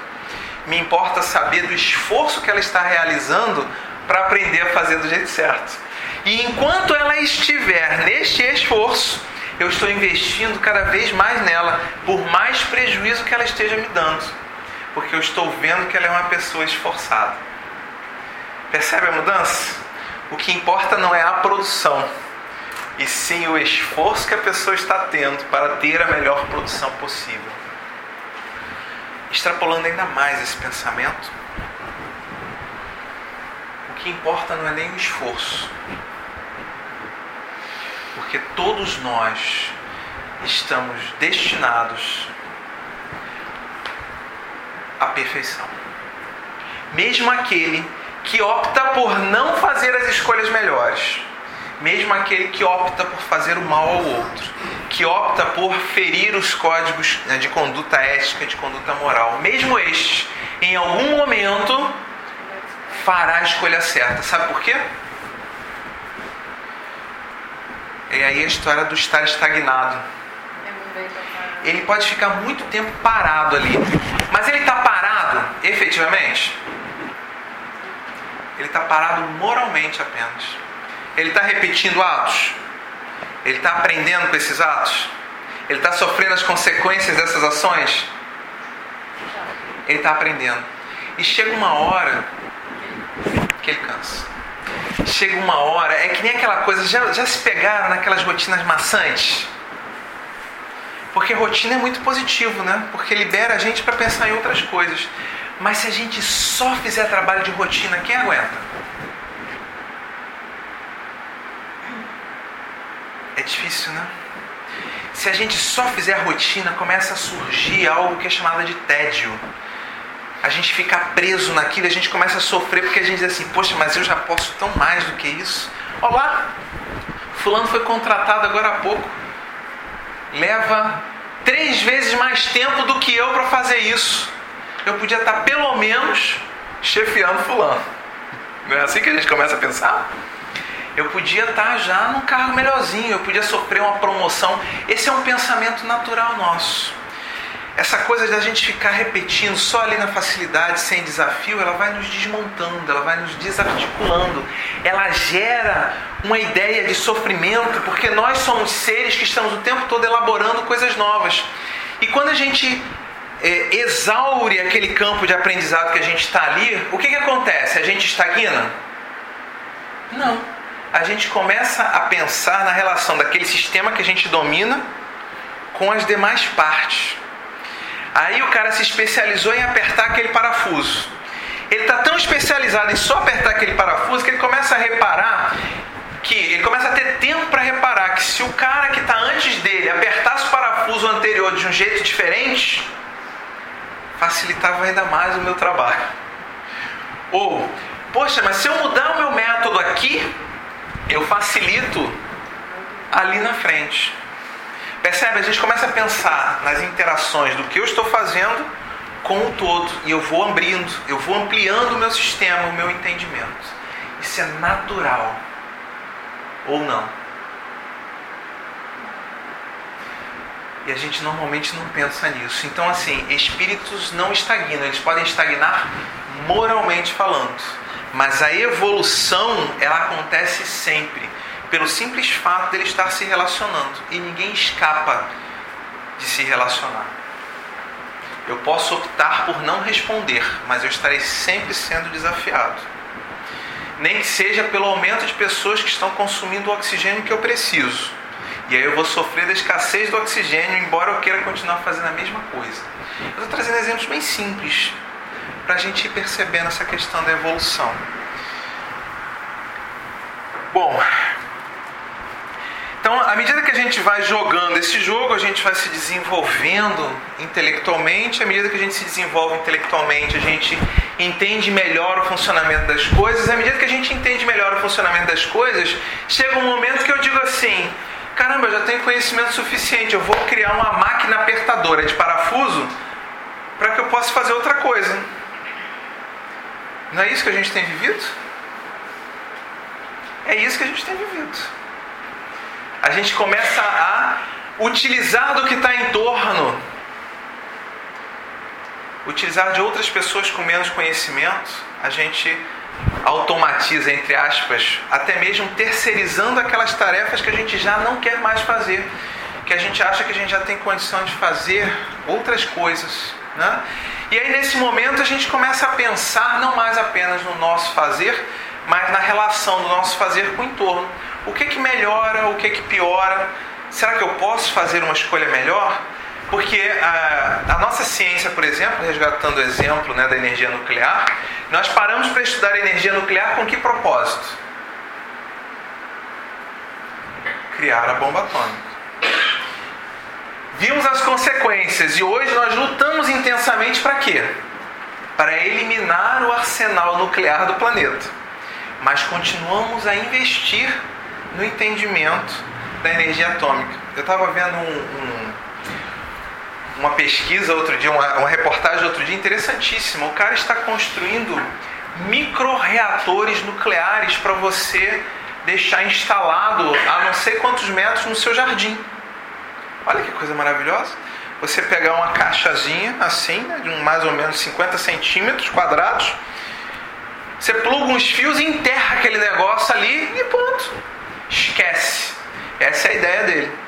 me importa saber do esforço que ela está realizando para aprender a fazer do jeito certo. E enquanto ela estiver neste esforço, eu estou investindo cada vez mais nela, por mais prejuízo que ela esteja me dando, porque eu estou vendo que ela é uma pessoa esforçada. Percebe a mudança? O que importa não é a produção, e sim o esforço que a pessoa está tendo para ter a melhor produção possível. Extrapolando ainda mais esse pensamento, o que importa não é nem o esforço, porque todos nós estamos destinados a perfeição. Mesmo aquele que opta por não fazer as escolhas melhores, mesmo aquele que opta por fazer o mal ao outro, que opta por ferir os códigos, né, de conduta ética, de conduta moral, mesmo este, em algum momento, fará a escolha certa. Sabe por quê? É aí a história do estar estagnado. Ele pode ficar muito tempo parado ali, mas ele está parado efetivamente? Ele está parado moralmente apenas. Ele está repetindo atos? Ele está aprendendo com esses atos? Ele está sofrendo as consequências dessas ações? Ele está aprendendo. E chega uma hora que ele cansa. Chega uma hora, é que nem aquela coisa, já, já se pegaram naquelas rotinas maçantes? Porque rotina é muito positivo, né? Porque libera a gente para pensar em outras coisas. Mas se a gente só fizer trabalho de rotina, quem aguenta? É difícil, né? Se a gente só fizer rotina, começa a surgir algo que é chamado de tédio. A gente fica preso naquilo, a gente começa a sofrer porque a gente diz assim, poxa, mas eu já posso tão mais do que isso. Olha lá, fulano foi contratado agora há pouco. Leva três vezes mais tempo do que eu para fazer isso. Eu podia estar pelo menos chefiando fulano. Não é assim que a gente começa a pensar? Eu podia estar já num cargo melhorzinho, eu podia sofrer uma promoção. Esse é um pensamento natural nosso. Essa coisa de a gente ficar repetindo só ali na facilidade, sem desafio, ela vai nos desmontando, ela vai nos desarticulando. Ela gera uma ideia de sofrimento, porque nós somos seres que estamos o tempo todo elaborando coisas novas. E quando a gente é, exaure aquele campo de aprendizado que a gente está ali, o que que acontece? A gente estagna? Não. A gente começa a pensar na relação daquele sistema que a gente domina com as demais partes. Aí o cara se especializou em apertar aquele parafuso. Ele está tão especializado em só apertar aquele parafuso que ele começa a reparar que ele começa a ter tempo para reparar que se o cara que está antes dele apertasse o parafuso anterior de um jeito diferente, facilitava ainda mais o meu trabalho. Ou, poxa, mas se eu mudar o meu método aqui, eu facilito ali na frente. Percebe? A gente começa a pensar nas interações do que eu estou fazendo com o todo. E eu vou abrindo, eu vou ampliando o meu sistema, o meu entendimento. Isso é natural. Ou não. E a gente normalmente não pensa nisso. Então, assim, espíritos não estagnam. Eles podem estagnar moralmente falando. Mas a evolução, ela acontece sempre. Pelo simples fato de ele estar se relacionando. E ninguém escapa de se relacionar. Eu posso optar por não responder, mas eu estarei sempre sendo desafiado. Nem que seja pelo aumento de pessoas que estão consumindo o oxigênio que eu preciso. E aí eu vou sofrer da escassez do oxigênio, embora eu queira continuar fazendo a mesma coisa. Eu estou trazendo exemplos bem simples, para a gente ir percebendo essa questão da evolução. Bom... Então, à medida que a gente vai jogando esse jogo, a gente vai se desenvolvendo intelectualmente. À medida que a gente se desenvolve intelectualmente, a gente entende melhor o funcionamento das coisas. À medida que a gente entende melhor o funcionamento das coisas, chega um momento que eu digo assim, caramba, eu já tenho conhecimento suficiente, eu vou criar uma máquina apertadora de parafuso para que eu possa fazer outra coisa. Não é isso que a gente tem vivido? É isso que a gente tem vivido. A gente começa a utilizar do que está em torno. Utilizar de outras pessoas com menos conhecimento. A gente automatiza, entre aspas, até mesmo terceirizando aquelas tarefas que a gente já não quer mais fazer. Que a gente acha que a gente já tem condição de fazer outras coisas, né? E aí, nesse momento, a gente começa a pensar não mais apenas no nosso fazer, mas na relação do nosso fazer com o entorno. O que que melhora, o que que piora? Será que eu posso fazer uma escolha melhor? Porque a, a nossa ciência, por exemplo, resgatando o exemplo, né, da energia nuclear, nós paramos para estudar a energia nuclear com que propósito? Criar a bomba atômica. Vimos as consequências e hoje nós lutamos intensamente para quê? Para eliminar o arsenal nuclear do planeta. Mas continuamos a investir no entendimento da energia atômica. Eu estava vendo um, um, uma pesquisa outro dia, uma, uma reportagem outro dia interessantíssima. O cara está construindo microreatores nucleares para você deixar instalado a não sei quantos metros no seu jardim. Olha que coisa maravilhosa. Você pegar uma caixazinha assim, né, de mais ou menos cinquenta centímetros quadrados, você pluga uns fios e enterra aquele negócio ali e pronto. Esquece. Essa é a ideia dele.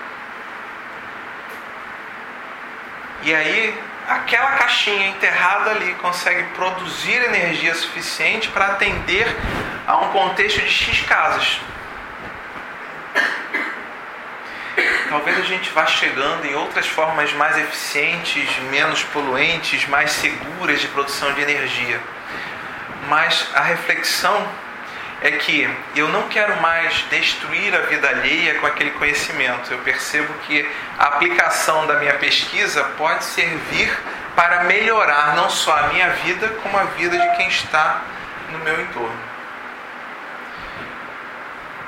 E aí, aquela caixinha enterrada ali consegue produzir energia suficiente para atender a um contexto de X casas. Talvez a gente vá chegando em outras formas mais eficientes, menos poluentes, mais seguras de produção de energia. Mas a reflexão é que eu não quero mais destruir a vida alheia com aquele conhecimento. Eu percebo que a aplicação da minha pesquisa pode servir para melhorar não só a minha vida, como a vida de quem está no meu entorno.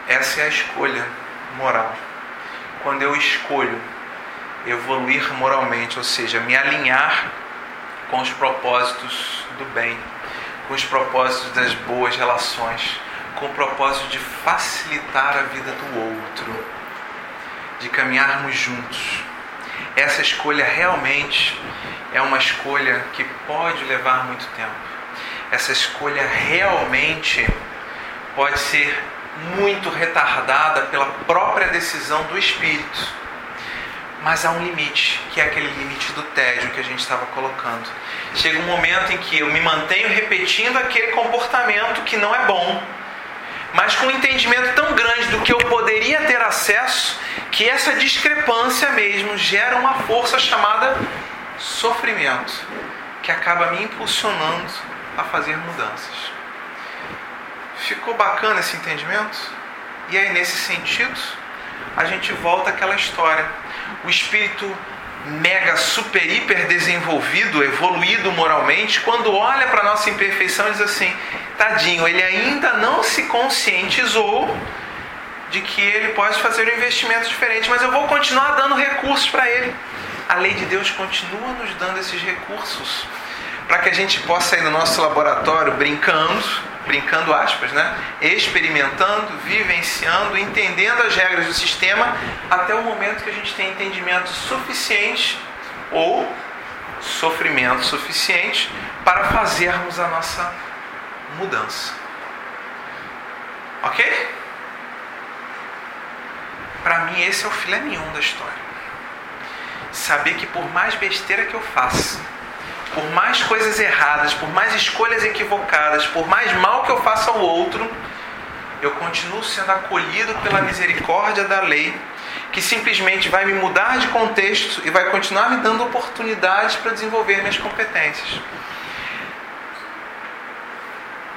Essa é a escolha moral. Quando eu escolho evoluir moralmente, ou seja, me alinhar com os propósitos do bem, com os propósitos das boas relações, com o propósito de facilitar a vida do outro, de caminharmos juntos. Essa escolha realmente é uma escolha que pode levar muito tempo. Essa escolha realmente pode ser muito retardada pela própria decisão do espírito. Mas há um limite, que é aquele limite do tédio que a gente estava colocando. Chega um momento em que eu me mantenho repetindo aquele comportamento que não é bom, mas com um entendimento tão grande do que eu poderia ter acesso, que essa discrepância mesmo gera uma força chamada sofrimento que acaba me impulsionando a fazer mudanças. Ficou bacana esse entendimento? E aí, nesse sentido, a gente volta àquela história. O espírito mega, super, hiper desenvolvido, evoluído moralmente, quando olha para a nossa imperfeição, diz assim: tadinho, ele ainda não se conscientizou de que ele pode fazer um investimento diferente, mas eu vou continuar dando recursos para ele. A lei de Deus continua nos dando esses recursos para que a gente possa ir no nosso laboratório brincando, brincando aspas, né? Experimentando, vivenciando, entendendo as regras do sistema, até o momento que a gente tem entendimento suficiente ou sofrimento suficiente para fazermos a nossa mudança. Ok? Para mim, esse é o filé mignon da história. Saber que por mais besteira que eu faça, por mais coisas erradas, por mais escolhas equivocadas, por mais mal que eu faça ao outro, eu continuo sendo acolhido pela misericórdia da lei, que simplesmente vai me mudar de contexto e vai continuar me dando oportunidades para desenvolver minhas competências.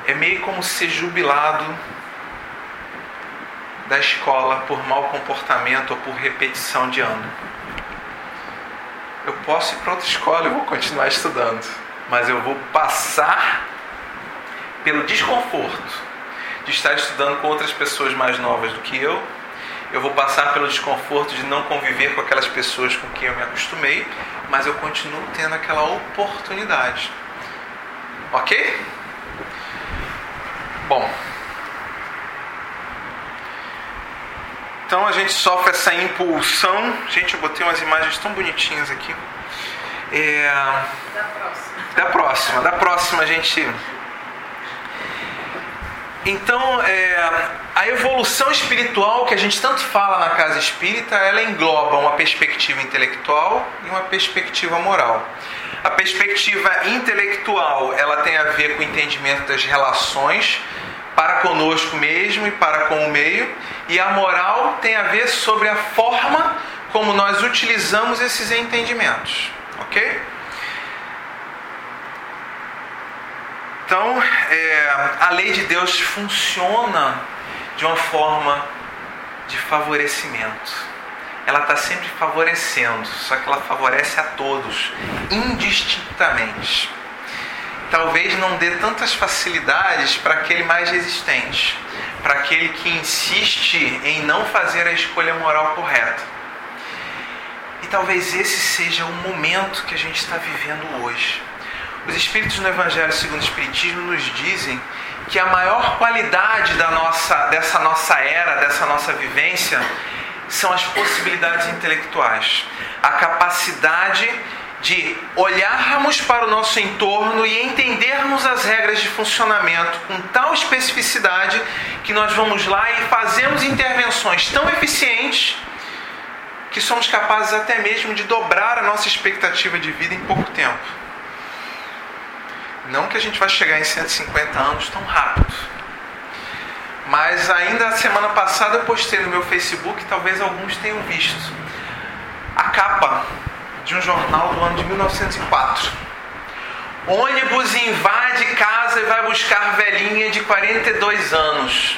É meio como ser jubilado da escola por mau comportamento ou por repetição de ano. Eu posso ir para outra escola e vou continuar estudando, mas eu vou passar pelo desconforto de estar estudando com outras pessoas mais novas do que eu, eu vou passar pelo desconforto de não conviver com aquelas pessoas com quem eu me acostumei, mas eu continuo tendo aquela oportunidade. Ok? Bom, então a gente sofre essa impulsão. Gente, eu botei umas imagens tão bonitinhas aqui. É... Da próxima. Da próxima, da próxima, gente. Então, é... a evolução espiritual que a gente tanto fala na casa espírita, ela engloba uma perspectiva intelectual e uma perspectiva moral. A perspectiva intelectual, ela tem a ver com o entendimento das relações para conosco mesmo e para com o meio, e a moral tem a ver sobre a forma como nós utilizamos esses entendimentos, ok? Então, é, a lei de Deus funciona de uma forma de favorecimento. Ela está sempre favorecendo, só que ela favorece a todos, indistintamente. Talvez não dê tantas facilidades para aquele mais resistente, para aquele que insiste em não fazer a escolha moral correta. E talvez esse seja o momento que a gente está vivendo hoje. Os Espíritos no Evangelho segundo o Espiritismo nos dizem que a maior qualidade da nossa, dessa nossa era, dessa nossa vivência, são as possibilidades intelectuais. A capacidade de olharmos para o nosso entorno e entendermos as regras de funcionamento com tal especificidade que nós vamos lá e fazemos intervenções tão eficientes que somos capazes até mesmo de dobrar a nossa expectativa de vida em pouco tempo. Não que a gente vai chegar em cento e cinquenta anos tão rápido, mas ainda a semana passada eu postei no meu Facebook, talvez alguns tenham visto, a capa de um jornal do ano de mil novecentos e quatro. Ônibus invade casa e vai buscar velhinha de quarenta e dois anos.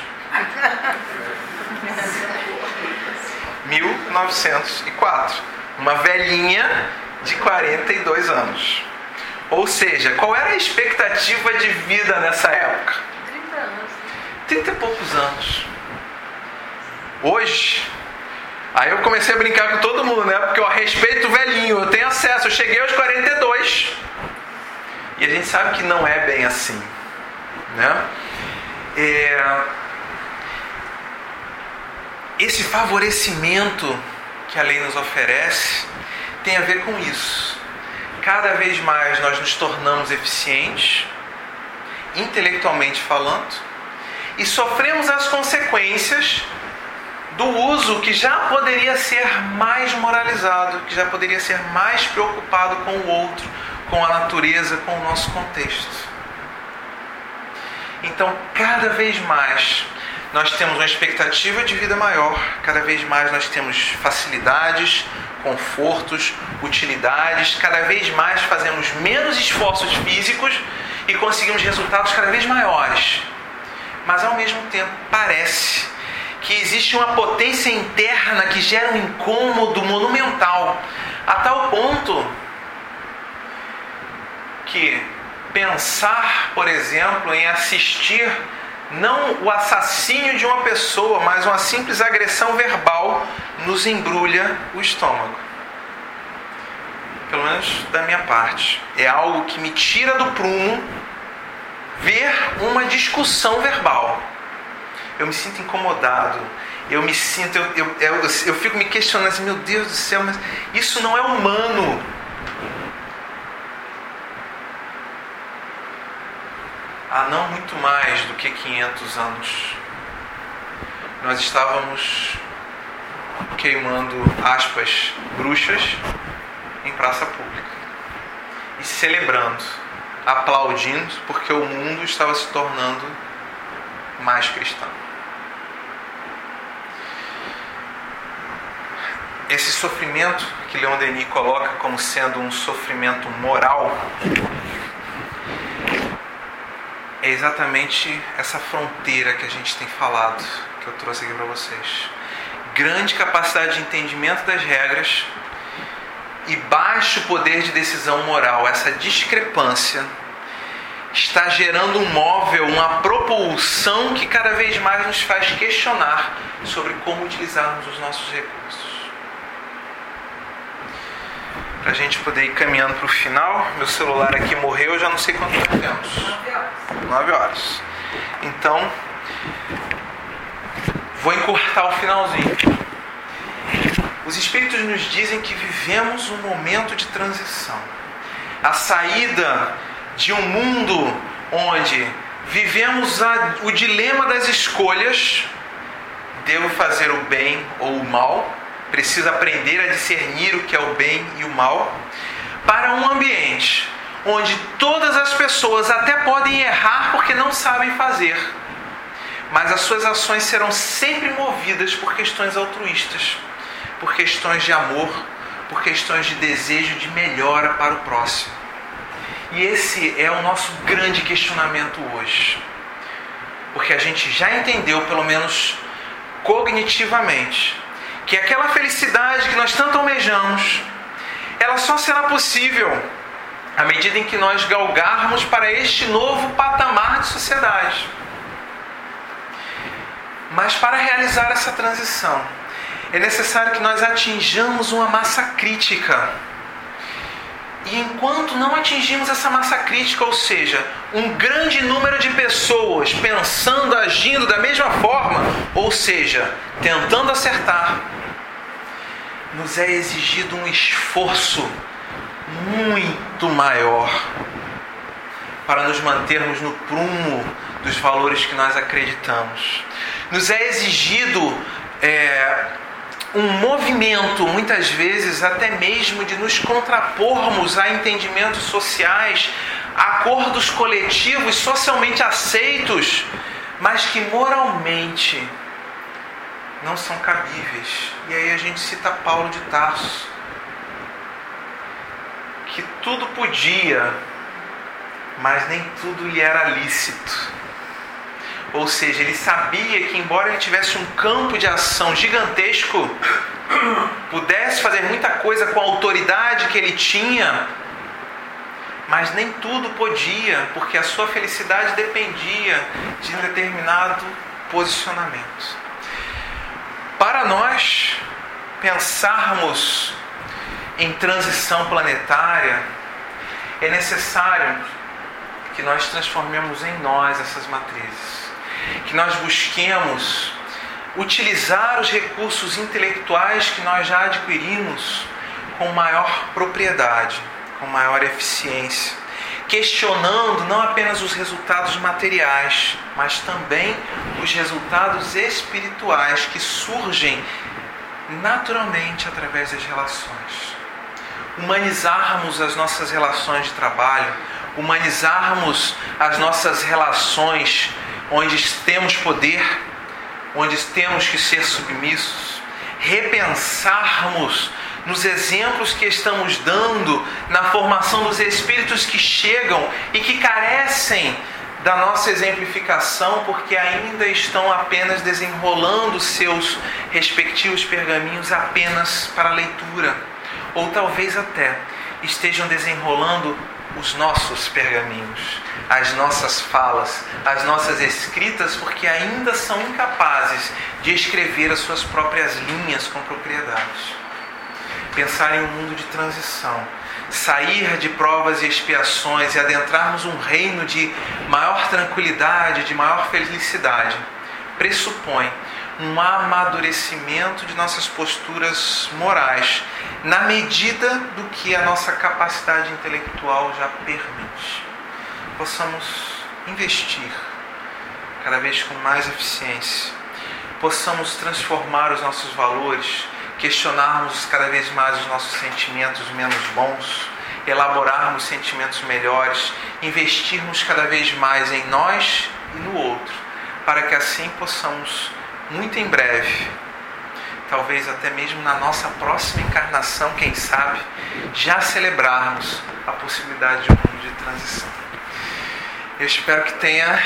mil novecentos e quatro. Uma velhinha de quarenta e dois anos. Ou seja, qual era a expectativa de vida nessa época? trinta anos. trinta e poucos anos. Hoje... Aí eu comecei a brincar com todo mundo, né? Porque eu respeito o velhinho, eu tenho acesso, eu cheguei aos quarenta e dois. E a gente sabe que não é bem assim, né? É... Esse favorecimento que a lei nos oferece tem a ver com isso. Cada vez mais nós nos tornamos eficientes, intelectualmente falando, e sofremos as consequências do uso que já poderia ser mais moralizado, que já poderia ser mais preocupado com o outro, com a natureza, com o nosso contexto. Então, cada vez mais, nós temos uma expectativa de vida maior, cada vez mais nós temos facilidades, confortos, utilidades, cada vez mais fazemos menos esforços físicos e conseguimos resultados cada vez maiores. Mas ao mesmo tempo parece que existe uma potência interna que gera um incômodo monumental, a tal ponto que pensar, por exemplo, em assistir não o assassínio de uma pessoa, mas uma simples agressão verbal nos embrulha o estômago. Pelo menos da minha parte. É algo que me tira do prumo ver uma discussão verbal. Eu me sinto incomodado. Eu me sinto... Eu, eu, eu, eu fico me questionando assim, meu Deus do céu, mas isso não é humano. Há não muito mais do que quinhentos anos, nós estávamos queimando aspas bruxas em praça pública e celebrando, aplaudindo, porque o mundo estava se tornando mais cristão. Esse sofrimento que Leon Denis coloca como sendo um sofrimento moral é exatamente essa fronteira que a gente tem falado, que eu trouxe aqui para vocês. Grande capacidade de entendimento das regras e baixo poder de decisão moral. Essa discrepância está gerando um móvel, uma propulsão que cada vez mais nos faz questionar sobre como utilizarmos os nossos recursos. Para a gente poder ir caminhando para o final, meu celular aqui morreu, já não sei quanto tempo temos. nove horas. Então, vou encurtar o finalzinho. Os Espíritos nos dizem que vivemos um momento de transição. A saída de um mundo onde vivemos a, o dilema das escolhas. Devo fazer o bem ou o mal. Preciso aprender a discernir o que é o bem e o mal. Para um ambiente onde todas as pessoas até podem errar porque não sabem fazer, mas as suas ações serão sempre movidas por questões altruístas, por questões de amor, por questões de desejo de melhora para o próximo. E esse é o nosso grande questionamento hoje, porque a gente já entendeu, pelo menos cognitivamente, que aquela felicidade que nós tanto almejamos, ela só será possível à medida em que nós galgarmos para este novo patamar de sociedade. Mas para realizar essa transição, é necessário que nós atinjamos uma massa crítica. E enquanto não atingimos essa massa crítica, ou seja, um grande número de pessoas pensando, agindo da mesma forma, ou seja, tentando acertar, nos é exigido um esforço muito maior para nos mantermos no prumo dos valores que nós acreditamos. Nos é exigido é, um movimento, muitas vezes até mesmo de nos contrapormos a entendimentos sociais, acordos coletivos socialmente aceitos, mas que moralmente não são cabíveis. E aí a gente cita Paulo de Tarso, que tudo podia, mas nem tudo lhe era lícito. Ou seja, ele sabia que, embora ele tivesse um campo de ação gigantesco, pudesse fazer muita coisa com a autoridade que ele tinha, mas nem tudo podia, porque a sua felicidade dependia de um determinado posicionamento. Para nós pensarmos em transição planetária, é necessário que nós transformemos em nós essas matrizes, que nós busquemos utilizar os recursos intelectuais que nós já adquirimos com maior propriedade, com maior eficiência, questionando não apenas os resultados materiais, mas também os resultados espirituais que surgem naturalmente através das relações. Humanizarmos as nossas relações de trabalho, humanizarmos as nossas relações onde temos poder, onde temos que ser submissos, repensarmos nos exemplos que estamos dando na formação dos espíritos que chegam e que carecem da nossa exemplificação, porque ainda estão apenas desenrolando seus respectivos pergaminhos apenas para leitura, ou talvez até estejam desenrolando os nossos pergaminhos, as nossas falas, as nossas escritas, porque ainda são incapazes de escrever as suas próprias linhas com propriedade. Pensar em um mundo de transição, sair de provas e expiações e adentrarmos um reino de maior tranquilidade, de maior felicidade, pressupõe um amadurecimento de nossas posturas morais, na medida do que a nossa capacidade intelectual já permite. Possamos investir cada vez com mais eficiência, possamos transformar os nossos valores, questionarmos cada vez mais os nossos sentimentos menos bons, elaborarmos sentimentos melhores, investirmos cada vez mais em nós e no outro, para que assim possamos, muito em breve, talvez até mesmo na nossa próxima encarnação, quem sabe, já celebrarmos a possibilidade de um mundo de transição. Eu espero que tenha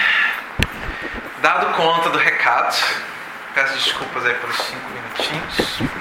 dado conta do recado. Peço desculpas aí pelos cinco minutinhos.